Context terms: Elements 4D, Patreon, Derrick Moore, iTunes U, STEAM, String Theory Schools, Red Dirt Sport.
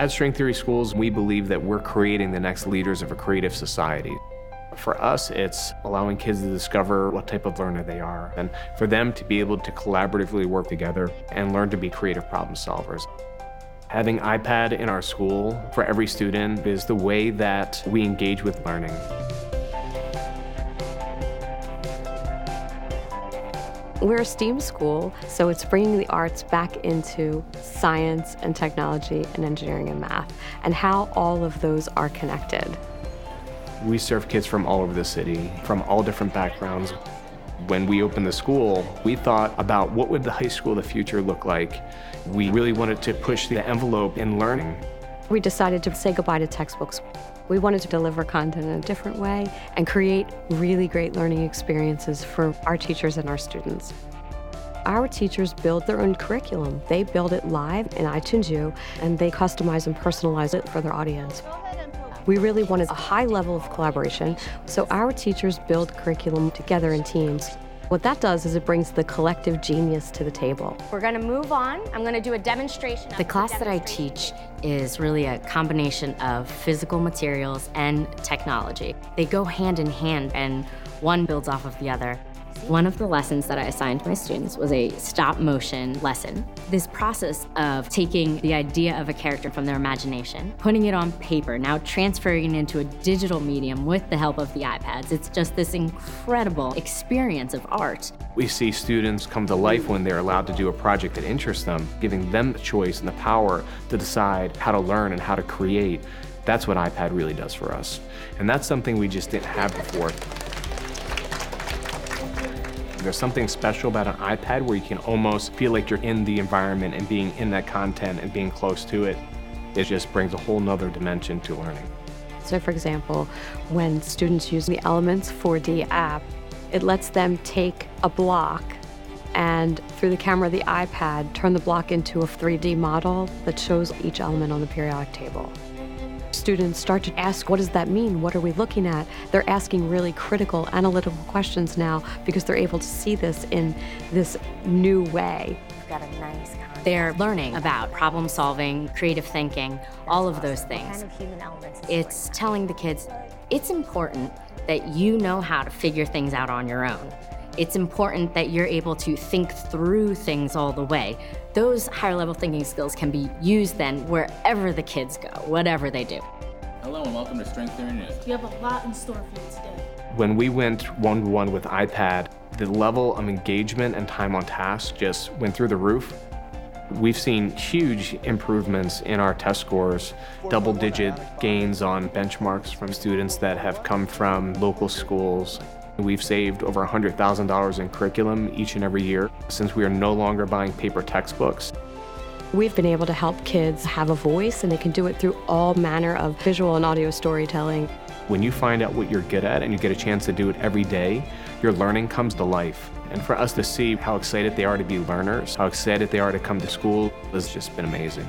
At String Theory Schools, we believe that we're creating the next leaders of a creative society. For us, it's allowing kids to discover what type of learner they are, and for them to be able to collaboratively work together and learn to be creative problem solvers. Having iPad in our school for every student is the way that we engage with learning. We're a STEAM school, so it's bringing the arts back into science and technology and engineering and math, and how all of those are connected. We serve kids from all over the city, from all different backgrounds. When we opened the school, we thought about what would the high school of the future look like. We really wanted to push the envelope in learning. We decided to say goodbye to textbooks. We wanted to deliver content in a different way and create really great learning experiences for our teachers and our students. Our teachers build their own curriculum. They build it live in iTunes U, and they customize and personalize it for their audience. We really wanted a high level of collaboration, so our teachers build curriculum together in teams. What that does is it brings the collective genius to the table. We're going to move on. I'm going to do a demonstration. The class that I teach is really a combination of physical materials and technology. They go hand in hand, and one builds off of the other. One of the lessons that I assigned my students was a stop-motion lesson. This process of taking the idea of a character from their imagination, putting it on paper, now transferring it into a digital medium with the help of the iPads, it's just this incredible experience of art. We see students come to life when they're allowed to do a project that interests them, giving them the choice and the power to decide how to learn and how to create. That's what iPad really does for us. And that's something we just didn't have before. There's something special about an iPad where you can almost feel like you're in the environment and being in that content and being close to it. It just brings a whole nother dimension to learning. So for example, when students use the Elements 4D app, it lets them take a block and through the camera of the iPad, turn the block into a 3D model that shows each element on the periodic table. Students start to ask, what does that mean? What are we looking at? They're asking really critical, analytical questions now because they're able to see this in this new way. We've got a nice concept. They're learning about problem solving, creative thinking, all of those things. Kind of human elements. It's telling the kids, it's important that you know how to figure things out on your own. It's important that you're able to think through things all the way. Those higher level thinking skills can be used then wherever the kids go, whatever they do. Hello and welcome to String Theory News. We have a lot in store for you today. When we went one-to-one with iPad, the level of engagement and time on task just went through the roof. We've seen huge improvements in our test scores, double-digit gains on benchmarks from students that have come from local schools. We've saved over $100,000 in curriculum each and every year since we are no longer buying paper textbooks. We've been able to help kids have a voice, and they can do it through all manner of visual and audio storytelling. When you find out what you're good at and you get a chance to do it every day, your learning comes to life. And for us to see how excited they are to be learners, how excited they are to come to school, has just been amazing.